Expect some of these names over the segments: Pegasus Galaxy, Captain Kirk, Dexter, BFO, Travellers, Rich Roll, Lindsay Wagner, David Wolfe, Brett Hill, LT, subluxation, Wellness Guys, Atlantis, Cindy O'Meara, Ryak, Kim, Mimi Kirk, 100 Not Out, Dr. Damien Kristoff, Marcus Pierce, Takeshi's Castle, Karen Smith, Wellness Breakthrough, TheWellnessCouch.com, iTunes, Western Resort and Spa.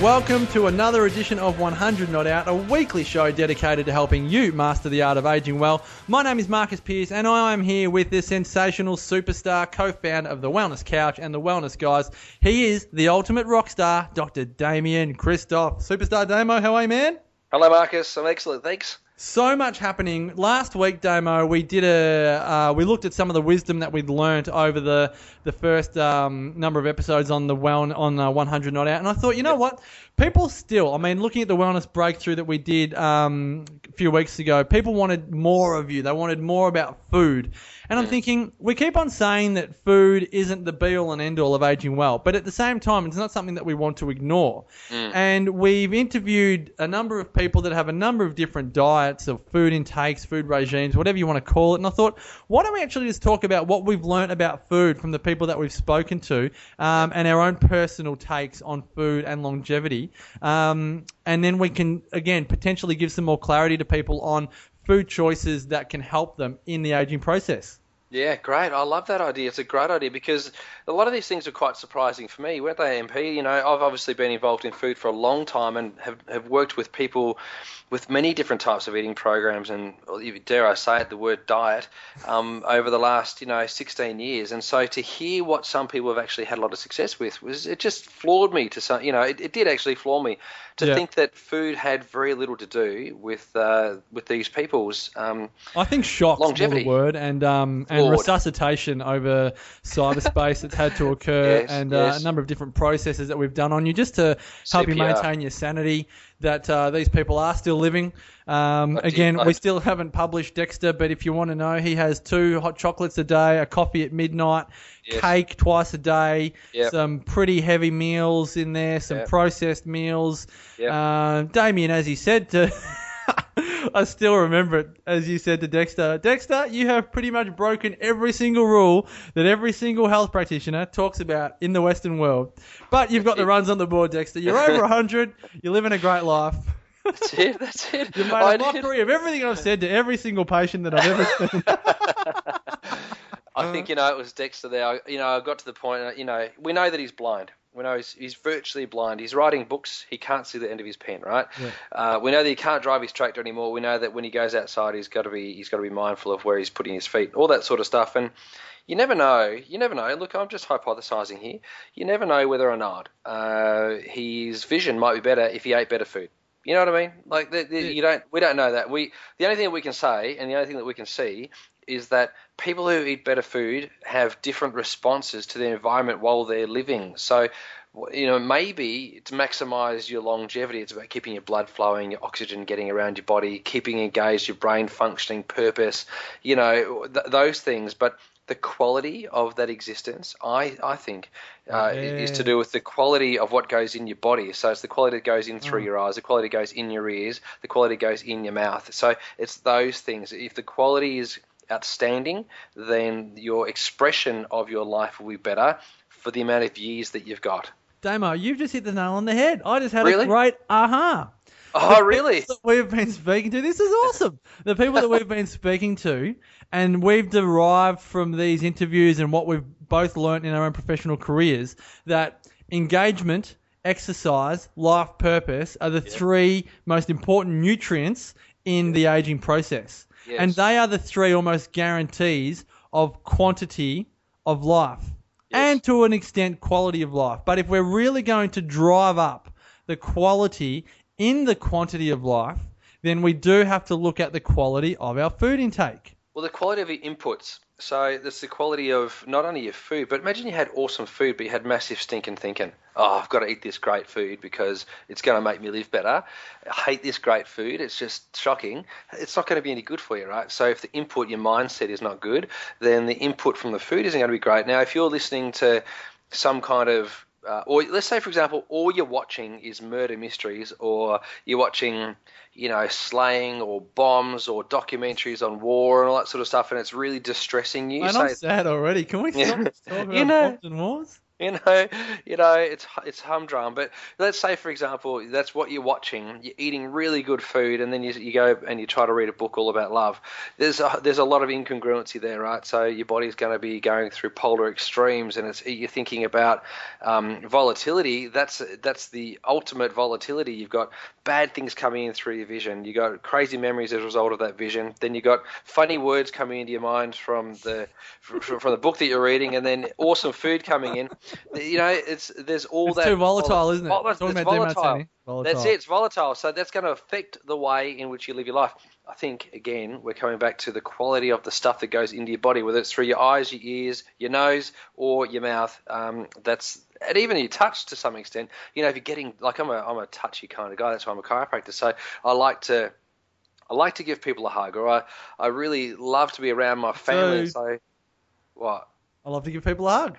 Welcome to another edition of 100 Not Out, a weekly show dedicated to helping you master the art of aging well. My name is Marcus Pierce, and I am here with this sensational superstar, co-founder of The Wellness Couch and The Wellness Guys. He is the ultimate rock star, Dr. Damien Kristoff. Superstar Damo, how are you, man? Hello, Marcus. I'm excellent, thanks. So much happening. Last week, Damo, we did we looked at some of the wisdom that we'd learnt over the first number of episodes on 100 Not Out, and I thought, you know what? People still, I mean, looking at the wellness breakthrough that we did a few weeks ago, people wanted more of you. They wanted more about food. And I'm thinking, we keep on saying that food isn't the be-all and end-all of aging well, but at the same time, it's not something that we want to ignore. And we've interviewed a number of people that have a number of different diets or food intakes, food regimes, whatever you want to call it. And I thought, why don't we actually just talk about what we've learned about food from the people that we've spoken to and our own personal takes on food and longevity. And then we can, again, potentially give some more clarity to people on food choices that can help them in the aging process. Yeah, great. I love that idea. It's a great idea because a lot of these things are quite surprising for me, weren't they, MP? You know, I've obviously been involved in food for a long time and have worked with people with many different types of eating programs and, dare I say it, the word diet, over the last, 16 years. And so to hear what some people have actually had a lot of success with, it just floored me to some, it did actually floor me to think that food had very little to do with these people's I think shock's longevity. The word, and resuscitation over cyberspace that's had to occur, a number of different processes that we've done on you just to help CPR. You maintain your sanity, that these people are still living. We still haven't published Dexter, but if you want to know, he has 2 hot chocolates a day, a coffee at midnight, cake twice a day, some pretty heavy meals in there, some processed meals. Damien, as he said to I still remember it, as you said to Dexter. Dexter, you have pretty much broken every single rule that every single health practitioner talks about in the Western world. But you've got the runs on the board, Dexter. You're over 100. You're living a great life. That's it. You've made a mockery of everything I've said to every single patient that I've ever seen. I think, it was Dexter there. I got to the point, we know that he's blind. We know he's virtually blind. He's writing books. He can't see the end of his pen, right? Yeah. We know that he can't drive his tractor anymore. We know that when he goes outside, he's got to be mindful of where he's putting his feet, all that sort of stuff. And you never know. Look, I'm just hypothesizing here. You never know whether or not his vision might be better if he ate better food. You know what I mean? Like we don't know that. The only thing that we can say and the only thing that we can see is that people who eat better food have different responses to the environment while they're living. So, maybe to maximize your longevity, it's about keeping your blood flowing, your oxygen getting around your body, keeping engaged, your brain functioning, purpose, those things. But the quality of that existence, I think, is to do with the quality of what goes in your body. So it's the quality that goes in through your eyes, the quality that goes in your ears, the quality that goes in your mouth. So it's those things. If the quality is outstanding, then your expression of your life will be better for the amount of years that you've got. Damo, you've just hit the nail on the head. I just had a great aha. Oh, really? We've been speaking to. This is awesome. The people that we've been speaking to, and we've derived from these interviews and what we've both learned in our own professional careers, that engagement, exercise, life purpose are the 3 most important nutrients in the aging process. Yes. And they are the 3 almost guarantees of quantity of life and, to an extent, quality of life. But if we're really going to drive up the quality in the quantity of life, then we do have to look at the quality of our food intake. Well, the quality of your inputs. So that's the quality of not only your food, but imagine you had awesome food, but you had massive stinking thinking. Oh, I've got to eat this great food because it's going to make me live better. I hate this great food. It's just shocking. It's not going to be any good for you, right? So if the input, your mindset is not good, then the input from the food isn't going to be great. Now, if you're listening to some kind of or let's say, for example, all you're watching is murder mysteries, or you're watching, you know, slaying or bombs or documentaries on war and all that sort of stuff, and it's really distressing you. Man, I'm sad already. Can we stop talking about bombs and wars? You know, it's humdrum. But let's say, for example, that's what you're watching. You're eating really good food, and then you go and you try to read a book all about love. There's a lot of incongruency there, right? So your body's going to be going through polar extremes, and you're thinking about volatility. That's the ultimate volatility. You've got bad things coming in through your vision. You got crazy memories as a result of that vision. Then you got funny words coming into your mind from the book that you're reading, and then awesome food coming in. You know, it's too volatile, isn't it? It's volatile. That's it. It's volatile. So that's going to affect the way in which you live your life. I think, again, we're coming back to the quality of the stuff that goes into your body, whether it's through your eyes, your ears, your nose, or your mouth. And even your touch to some extent. You know, if you're getting, like, I'm a touchy kind of guy. That's why I'm a chiropractor. So I like to give people a hug, or I really love to be around my family. So what? I love to give people a hug.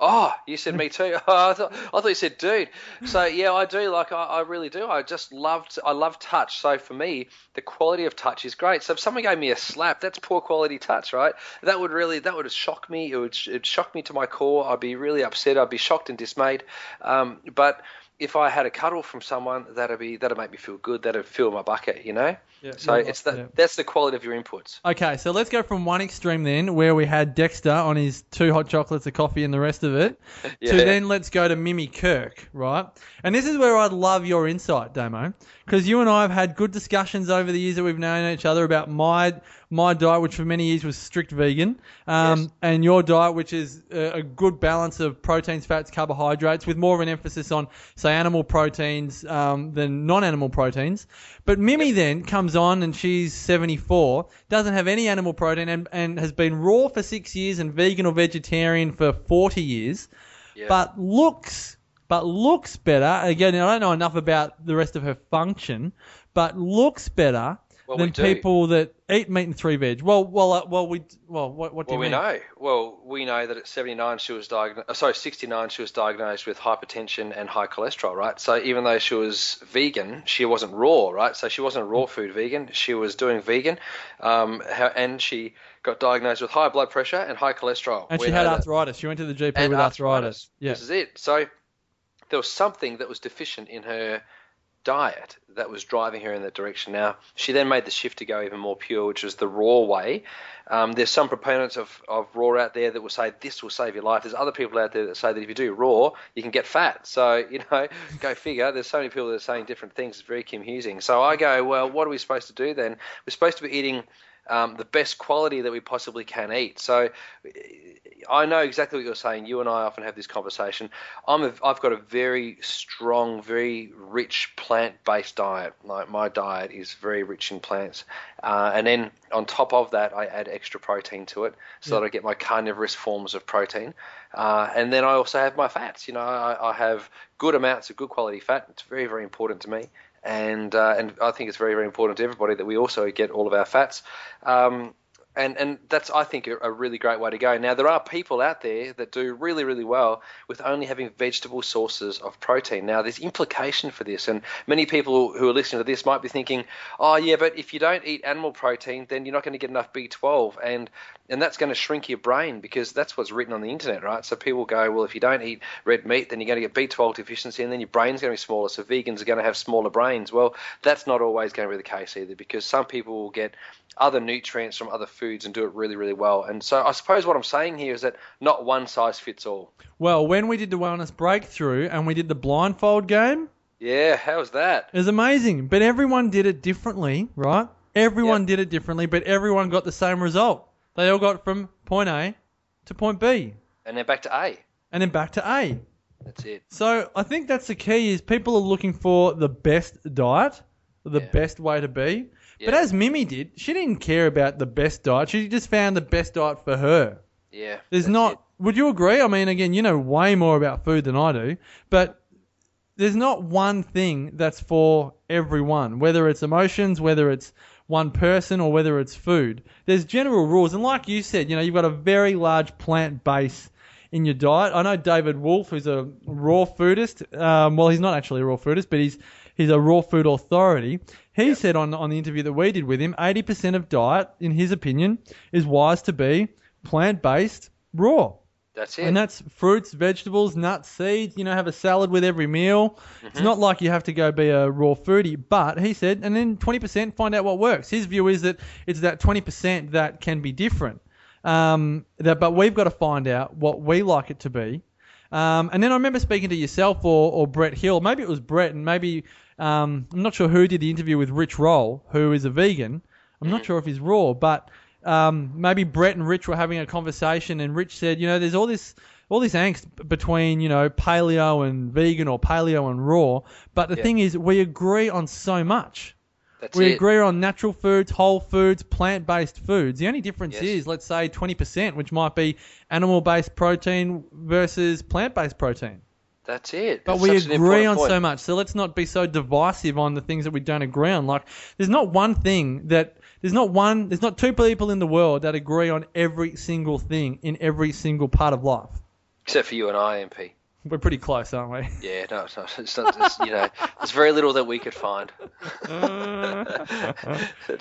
Oh, you said me too. Oh, I thought you said dude. So yeah, I do. Like I really do. I love touch. So for me, the quality of touch is great. So if someone gave me a slap, that's poor quality touch, right? That would shock me. It would shock me to my core. I'd be really upset. I'd be shocked and dismayed. But if I had a cuddle from someone, that'd make me feel good. That'd fill my bucket, you know. Yeah, so that's the quality of your inputs. Okay, so let's go from one extreme then, where we had Dexter on his 2 hot chocolates, a coffee, and the rest of it, yeah. To then let's go to Mimi Kirk, right? And this is where I'd love your insight, Damo, because you and I have had good discussions over the years that we've known each other about my diet, which for many years was strict vegan, yes. And your diet, which is a good balance of proteins, fats, carbohydrates, with more of an emphasis on, say, animal proteins than non-animal proteins. But Mimi then comes on and she's 74, doesn't have any animal protein and has been raw for 6 years and vegan or vegetarian for 40 years, yep. but looks better. Again, I don't know enough about the rest of her function, but looks better. Well, than people that eat meat and 3 veg. What do you mean? Know? Well, we know that at 79 she was 69 she was diagnosed with hypertension and high cholesterol, right? So even though she was vegan, she wasn't raw, right? So she wasn't raw food vegan. She was doing vegan, and she got diagnosed with high blood pressure and high cholesterol. And she had arthritis. She went to the GP with arthritis. Yeah. This is it. So there was something that was deficient in her diet that was driving her in that direction. Now, she then made the shift to go even more pure, which is the raw way. There's some proponents of raw out there that will say this will save your life. There's other people out there that say that if you do raw, you can get fat. So, you know, go figure. There's so many people that are saying different things. It's very confusing. So I go, well, what are we supposed to do then? We're supposed to be eating the best quality that we possibly can eat. So I know exactly what you're saying. You and I often have this conversation. I've got a very strong, very rich plant-based diet. Like my diet is very rich in plants. And then on top of that, I add extra protein to it so that I get my carnivorous forms of protein. And then I also have my fats. You know, I have good amounts of good quality fat. It's very, very important to me. And I think it's very, very important to everybody that we also get all of our fats. And that's, I think, a really great way to go. Now, there are people out there that do really, really well with only having vegetable sources of protein. Now, there's implication for this, and many people who are listening to this might be thinking, oh, yeah, but if you don't eat animal protein, then you're not going to get enough B12, and that's going to shrink your brain because that's what's written on the internet, right? So people go, well, if you don't eat red meat, then you're going to get B12 deficiency, and then your brain's going to be smaller, so vegans are going to have smaller brains. Well, that's not always going to be the case either, because some people will get other nutrients from other foods and do it really, really well. And so I suppose what I'm saying here is that not one size fits all. Well, when we did the Wellness Breakthrough and we did the blindfold game. Yeah, how was that? It was amazing. But everyone did it differently, right? Everyone did it differently, but everyone got the same result. They all got from point A to point B. And then back to A. And then back to A. That's it. So I think that's the key is people are looking for the best diet, the best way to be. Yeah. But as Mimi did, she didn't care about the best diet. She just found the best diet for her. Yeah. There's not – would you agree? I mean, again, you know way more about food than I do. But there's not one thing that's for everyone, whether it's emotions, whether it's one person or whether it's food. There's general rules. And like you said, you know, you've got a very large plant base in your diet. I know David Wolfe, who's a raw foodist. Well, he's not actually a raw foodist, but he's a raw food authority. He said on the interview that we did with him, 80% of diet, in his opinion, is wise to be plant-based raw. That's it. And that's fruits, vegetables, nuts, seeds. You know, have a salad with every meal. Mm-hmm. It's not like you have to go be a raw foodie. But he said, and then 20% find out what works. His view is that it's that 20% that can be different. But we've got to find out what we like it to be. And then I remember speaking to yourself or Brett Hill. Maybe it was Brett, and maybe I'm not sure who did the interview with Rich Roll, who is a vegan. I'm not sure if he's raw, but maybe Brett and Rich were having a conversation, and Rich said, you know, there's all this angst between, you know, paleo and vegan or paleo and raw, but the thing is, we agree on so much. We agree on natural foods, whole foods, plant-based foods. The only difference is, let's say, 20%, which might be animal-based protein versus plant-based protein. That's it. But we agree on so much, so let's not be so divisive on the things that we don't agree on. Like, there's not one thing that there's not two people in the world that agree on every single thing in every single part of life. Except for you and I, MP. We're pretty close, aren't we? Yeah, no, it's not. It's, you know, there's very little that we could find.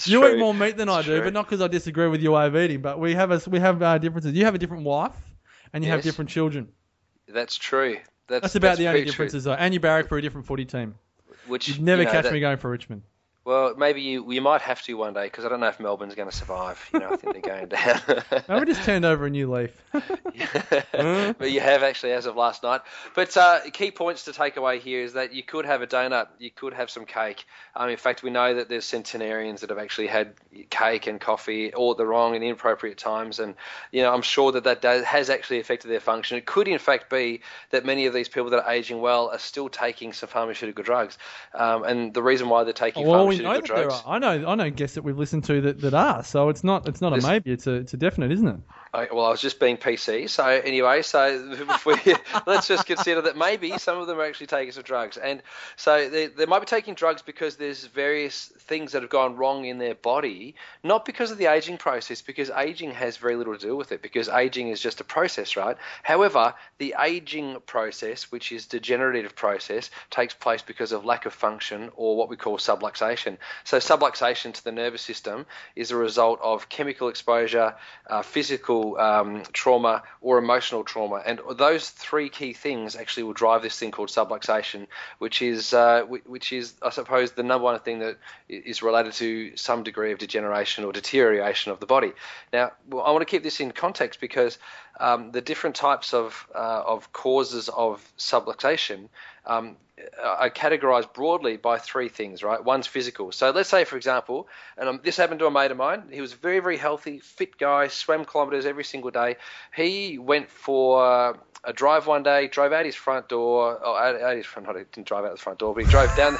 You eat more meat than I do, but not because I disagree with your way of eating. But we have differences. You have a different wife, and you have different children. That's true. That's about the only differences, though. And you barrack for a different footy team. Which you'd never catch me going for Richmond. Well, maybe you might have to one day, because I don't know if Melbourne's going to survive. You know, I think they're going down. No, we just turned over a new leaf. But you have actually, as of last night. But key points to take away here is that you could have a donut, you could have some cake. In fact, we know that there's centenarians that have actually had cake and coffee all at the wrong and inappropriate times, and you know, I'm sure that has actually affected their function. It could, in fact, be that many of these people that are aging well are still taking some pharmaceutical drugs, and the reason why they're taking pharmaceutical drugs. There are. I know guests that we've listened to that are. So it's not a maybe. It's a definite, isn't it? Well, I was just being PC. So anyway, let's just consider that maybe some of them are actually taking some drugs, and so they might be taking drugs because there's various things that have gone wrong in their body, not because of the aging process, because aging has very little to do with it, because aging is just a process, right? However, the aging process, which is degenerative process, takes place because of lack of function or what we call subluxation. So subluxation to the nervous system is a result of chemical exposure, physical trauma or emotional trauma, and those three key things actually will drive this thing called subluxation, which is I suppose the number one thing that is related to some degree of degeneration or deterioration of the body. Now, I want to keep this in context because the different types of causes of subluxation are categorized broadly by three things, right? One's physical. So let's say, for example, and this happened to a mate of mine. He was a very, very healthy, fit guy, swam kilometers every single day. He went for a drive one day, drove out his front door. Oh, he didn't drive out the front door, but he drove down.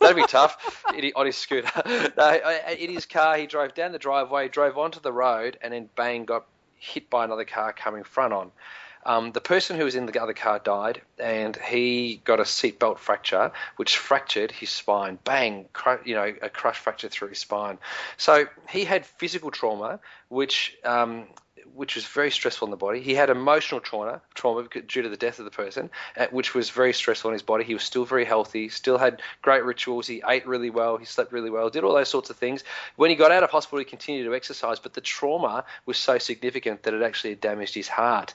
That'd be tough on his scooter. In his car, he drove down the driveway, drove onto the road, and then bang, got hit by another car coming front on. The person who was in the other car died, and he got a seatbelt fracture, which fractured his spine. Bang, a crush fracture through his spine. So he had physical trauma, which was very stressful on the body. He had emotional trauma due to the death of the person, which was very stressful on his body. He was still very healthy, still had great rituals. He ate really well. He slept really well, did all those sorts of things. When he got out of hospital, he continued to exercise, but the trauma was so significant that it actually damaged his heart.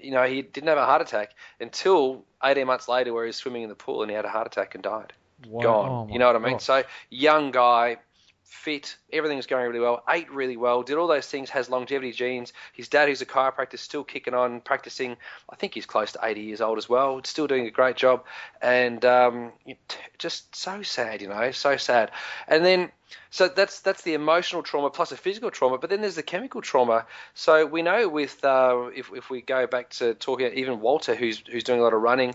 He didn't have a heart attack until 18 months later, where he was swimming in the pool and he had a heart attack and died. Wow. Gone. You know what I mean? So young guy, fit, everything was going really well, ate really well, did all those things, has longevity genes. His dad, who's a chiropractor, still kicking on, practicing. I think he's close to 80 years old as well, still doing a great job. And just so sad, so sad. And then so that's the emotional trauma plus the physical trauma, but then there's the chemical trauma. So we know with if we go back to talking about even Walter, who's doing a lot of running,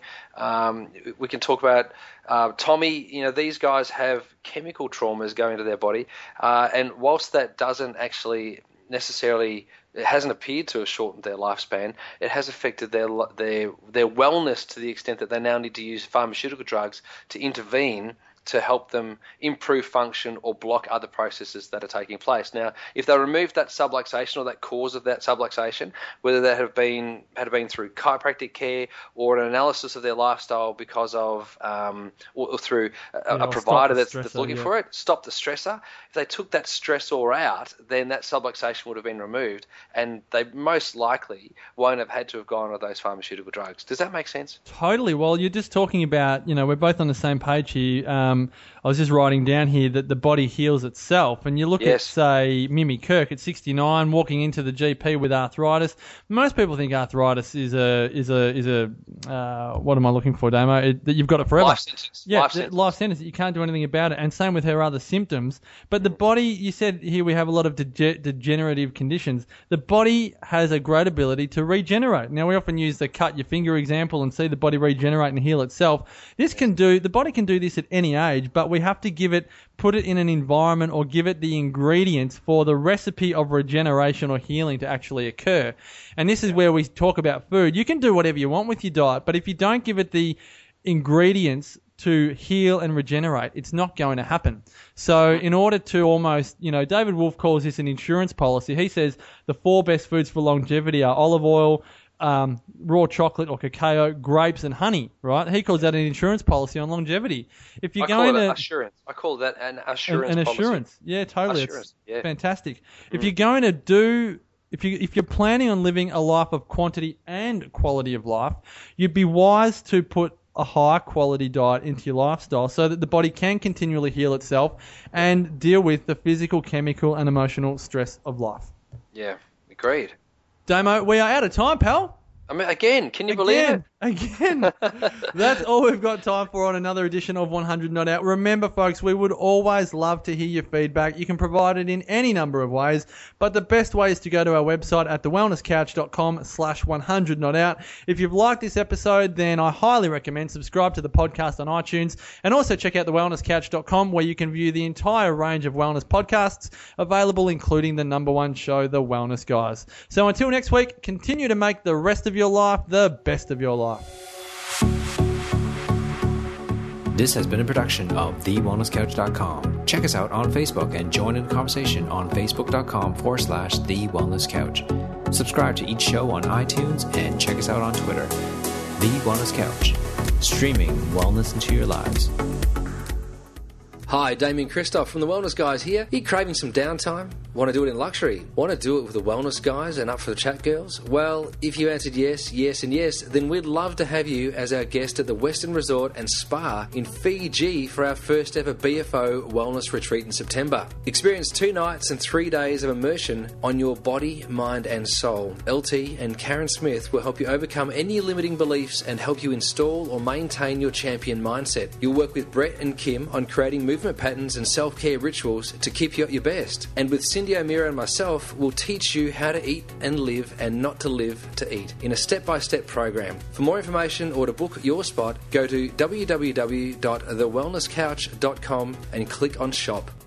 we can talk about Tommy. You know, these guys have chemical traumas going to their body, and whilst that doesn't actually necessarily, it hasn't appeared to have shortened their lifespan, it has affected their wellness to the extent that they now need to use pharmaceutical drugs to intervene to help them improve function or block other processes that are taking place. Now, if they remove that subluxation or that cause of that subluxation, whether that had been through chiropractic care or an analysis of their lifestyle because of or through a provider that's looking for it, stop the stressor. If they took that stressor out, then that subluxation would have been removed, and they most likely won't have had to have gone on those pharmaceutical drugs. Does that make sense? Totally. Well, you're just talking about, we're both on the same page here. I was just writing down here that the body heals itself. And you look at, say, Mimi Kirk at 69, walking into the GP with arthritis. Most people think arthritis is a what am I looking for, Damo? That you've got it forever. Life sentence. Yeah, life sentence. You can't do anything about it. And same with her other symptoms. But the body, you said here we have a lot of degenerative conditions. The body has a great ability to regenerate. Now, we often use the cut your finger example and see the body regenerate and heal itself. The body can do this at any age, but we have to put it in an environment or give it the ingredients for the recipe of regeneration or healing to actually occur. And this is where we talk about food. You can do whatever you want with your diet, but if you don't give it the ingredients to heal and regenerate, it's not going to happen. So in order to almost, David Wolfe calls this an insurance policy. He says the 4 best foods for longevity are olive oil, raw chocolate or cacao, grapes and honey, right? He calls that an insurance policy on longevity. If you're I call that an assurance. An assurance, policy. Yeah, totally. Assurance, yeah. Fantastic. Mm. If you're planning on living a life of quantity and quality of life, you'd be wise to put a high quality diet into your lifestyle so that the body can continually heal itself and deal with the physical, chemical and emotional stress of life. Yeah, agreed. Damo, we are out of time, pal. I mean, again, can you believe it? Again. That's all we've got time for on another edition of 100 Not Out. Remember, folks, we would always love to hear your feedback. You can provide it in any number of ways, but the best way is to go to our website at thewellnesscouch.com/100notout. If you've liked this episode, then I highly recommend subscribe to the podcast on iTunes, and also check out thewellnesscouch.com, where you can view the entire range of wellness podcasts available, including the #1 show, The Wellness Guys. So until next week, continue to make the rest of your life the best of your life. This has been a production of TheWellnessCouch.com. Check us out on Facebook and join in the conversation on Facebook.com/TheWellnessCouch. Subscribe to each show on iTunes and check us out on Twitter. The Wellness Couch, streaming wellness into your lives. Hi, Damien Kristoff from The Wellness Guys here. Are you craving some downtime? Want to do it in luxury? Want to do it with The Wellness Guys and Up for the Chat Girls? Well, if you answered yes, yes and yes, then we'd love to have you as our guest at the Western Resort and Spa in Fiji for our first ever BFO Wellness Retreat in September. Experience 2 nights and 3 days of immersion on your body, mind and soul. LT and Karen Smith will help you overcome any limiting beliefs and help you install or maintain your champion mindset. You'll work with Brett and Kim on creating movement patterns and self-care rituals to keep you at your best. And with Cindy O'Meara and myself, will teach you how to eat and live and not to live to eat in a step-by-step program. For more information or to book your spot, go to www.thewellnesscouch.com and click on shop.